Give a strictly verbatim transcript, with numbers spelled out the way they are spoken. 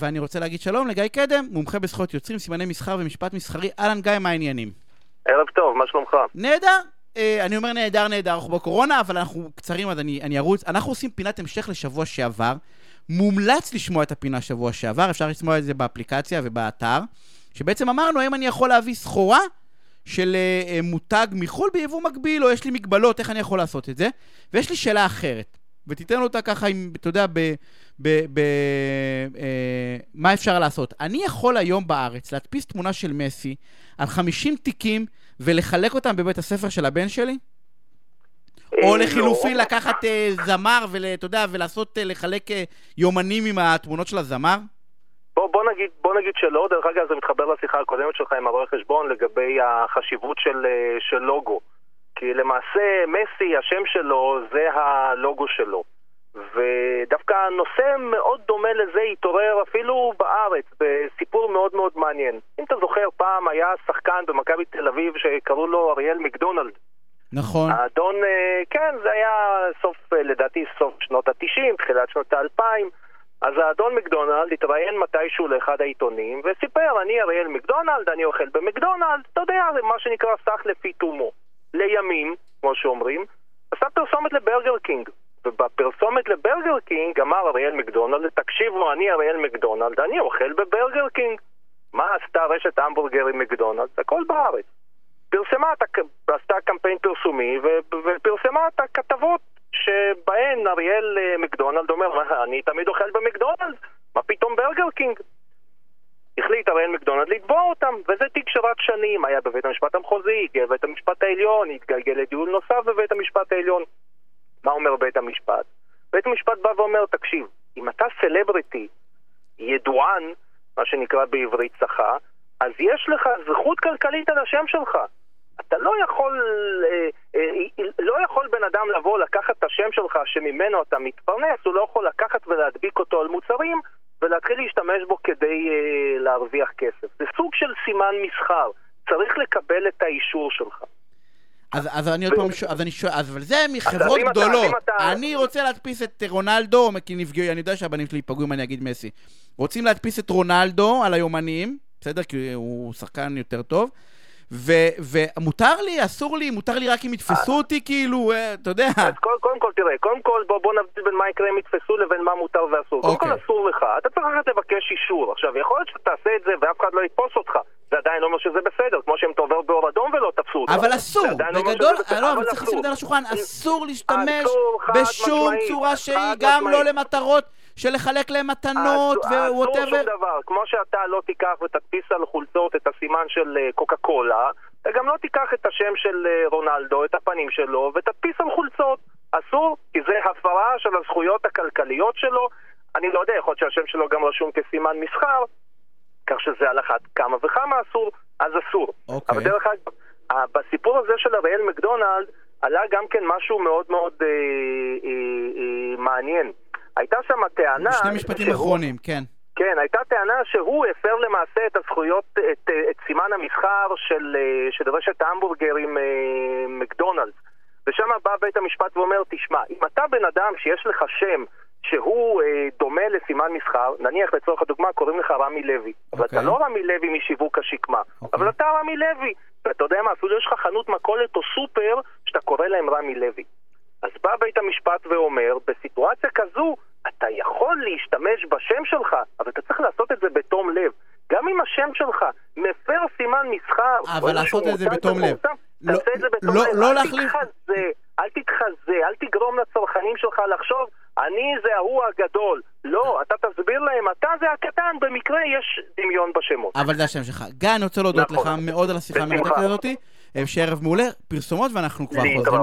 ואני רוצה להגיד שלום לגיא קדם, מומחה בזכויות יוצרים, סימני מסחר ומשפט מסחרי. אהלן גיא, מה העניינים? ערב טוב, מה שלומך? נהדר, אני אומר נהדר נהדר, אנחנו בקורונה, אבל אנחנו קצרים, אז אני, אני ארוץ. אנחנו עושים פינת המשך לשבוע שעבר, מומלץ לשמוע את הפינה שבוע שעבר, אפשר לשמוע את זה באפליקציה ובאתר, שבעצם אמרנו, האם אני יכול להביא סחורה של מותג מחול ביבוא מקביל, או יש לי מגבלות, איך אני יכול לעשות את זה? ויש לי שאלה אחרת, ותיתן אותה ככה, אם, אתה יודע, ב, ב, ב, אה, מה אפשר לעשות. אני יכול היום בארץ להדפיס תמונה של מסי על חמישים תיקים ולחלק אותם בבית הספר של הבן שלי? או לחילופי לקחת אה, זמר ול, אתה יודע, ולעשות, אה, לחלק אה, יומנים עם התמונות של הזמר? בוא, בוא נגיד, בוא נגיד שלא, דרך אגב זה מתחבר לשיחה הקודמת שלך עם הרואה חשבון לגבי החשיבות של, של לוגו. כי למעשה מסי, השם שלו, זה הלוגו שלו. ודווקא הנושא מאוד דומה לזה התעורר אפילו בארץ, בסיפור מאוד מאוד מעניין. אם אתה זוכר, פעם היה שחקן במכבי תל אביב שקראו לו אריאל מקדונלד. נכון. האדון, כן, זה היה סוף, לדעתי סוף שנות ה-תשעים, תחילת שנות ה-אלפיים. אז האדון מקדונלד התראיין מתישהו לאחד העיתונים וסיפר, אני אריאל מקדונלד, אני אוכל במקדונלד, אתה יודע, זה מה שנקרא סך לפי תומו. לימים, כמו שאומרים, עשה פרסומת לברגר קינג, ובפרסומת לברגר קינג אמר אריאל מקדונלד, תקשיבו, אני אריאל מקדונלד, אני אוכל בברגר קינג. מה עשתה רשת המבורגרים מקדונלד? הכל בארץ. פרסמה, עשתה קמפיין פרסומי ופרסמה את הכתבות שבהן אריאל מקדונלד אומר, אני תמיד אוכל במקדונלד, מה פתאום ברגר קינג? החליט אריאל מקדונלד לתבוע אותם, וזה תיק שרץ שנים, היה בבית המשפט המחוזי, הגיע בבית המשפט העליון, התגלגל לדיון נוסף בבית המשפט העליון. מה אומר בית המשפט? בית המשפט בא ואומר, תקשיב, אם אתה סלבריטי, ידוען, מה שנקרא בעברית צחה, אז יש לך זכות כלכלית על השם שלך. אתה לא יכול, אה, אה, לא יכול בן אדם לבוא לקחת את השם שלך שממנו אתה מתפרנס, הוא לא יכול לקחת ולהדביק אותו על מוצרים, ולהתחיל להשתמש בו כדי אה, להרוויח כסף. זה סוג של סימן מסחר. צריך לקבל את האישור שלך. אז, אז אני ו... עוד פעם שואל, אז אני שואל, אז, אבל זה מחברות גדולות. אתה, אתה... אני רוצה להדפיס את רונלדו, כי נפגעו, אני יודע שהבנים שלי יפגעו אם אני אגיד מסי. רוצים להדפיס את רונלדו על היומנים, בסדר? כי הוא שחקן יותר טוב. ומותר לי, אסור לי, מותר לי רק אם יתפסו אותי, כאילו, אתה יודע. אז קודם כל, תראה, קודם כל, בוא נבדיל בין מה יקרה אם יתפסו לבין מה מותר ואסור. קודם כל אסור לך, אתה צריך רק לבקש אישור. עכשיו, יכול להיות שאתה עושה את זה ואף אחד לא יתפוס אותך, זה עדיין לא אומר שזה בסדר, כמו שהם תעובר באור אדום ולא תפסו אותך. אבל אסור, בגדול, לא, אבל צריך לשים את זה על השולחן, אסור להשתמש בשום צורה שהיא, גם לא למטרות של לחלק להם מתנות ווואטאבר. שום דבר, כמו שאתה לא תיקח ותדפיס על חולצות את הסימן של קוקה קולה, אתה גם לא תיקח את השם של רונלדו, את הפנים שלו, ותדפיס על חולצות. אסור, כי זה הפרה של הזכויות הכלכליות שלו. אני לא יודע, יכול להיות שהשם שלו גם רשום כסימן מסחר, כך שזה על אחת כמה וכמה אסור, אז אסור. Okay. אבל דרך אגב, בסיפור הזה של אריאל מקדונלד, עלה גם כן משהו מאוד מאוד אה, אה, אה, מעניין. הייתה שם טענה... שני משפטים אחרונים, כן. כן, הייתה טענה שהוא הפר למעשה את הזכויות, את, את סימן המסחר של, של רשת ההמבורגרים מקדונלד. ושם בא בית המשפט ואומר, תשמע, אם אתה בן אדם שיש לך שם שהוא אה, דומה לסימן מסחר, נניח לצורך הדוגמה, קוראים לך רמי לוי. Okay. אבל אתה לא רמי לוי משיווק השקמה, okay. אבל אתה רמי לוי. ואתה יודע מה, אפילו יש לך חנות מכולת או סופר שאתה קורא להם רמי לוי. אז בא בית המשפט ואומר, בסיטואציה כזו, אתה יכול להשתמש בשם שלך, אבל אתה צריך לעשות את זה בתום לב. גם אם השם שלך מפר סימן מסחר, אבל לעשות את זה בתום לב. תעשה את זה בתום לב. אל תתחזה, אל תתחזה, אל תגרום לצרכנים שלך לחשוב, אני זה ההוא הגדול. לא, אתה תסביר להם, אתה זה הקטן, במקרה יש דמיון בשמות. אבל זה השם שלך. גיא, אני רוצה להודות לך מאוד על השיחה המרתקת הזאתי, שערב מעולה, פרסומות ואנחנו כבר חוזרים.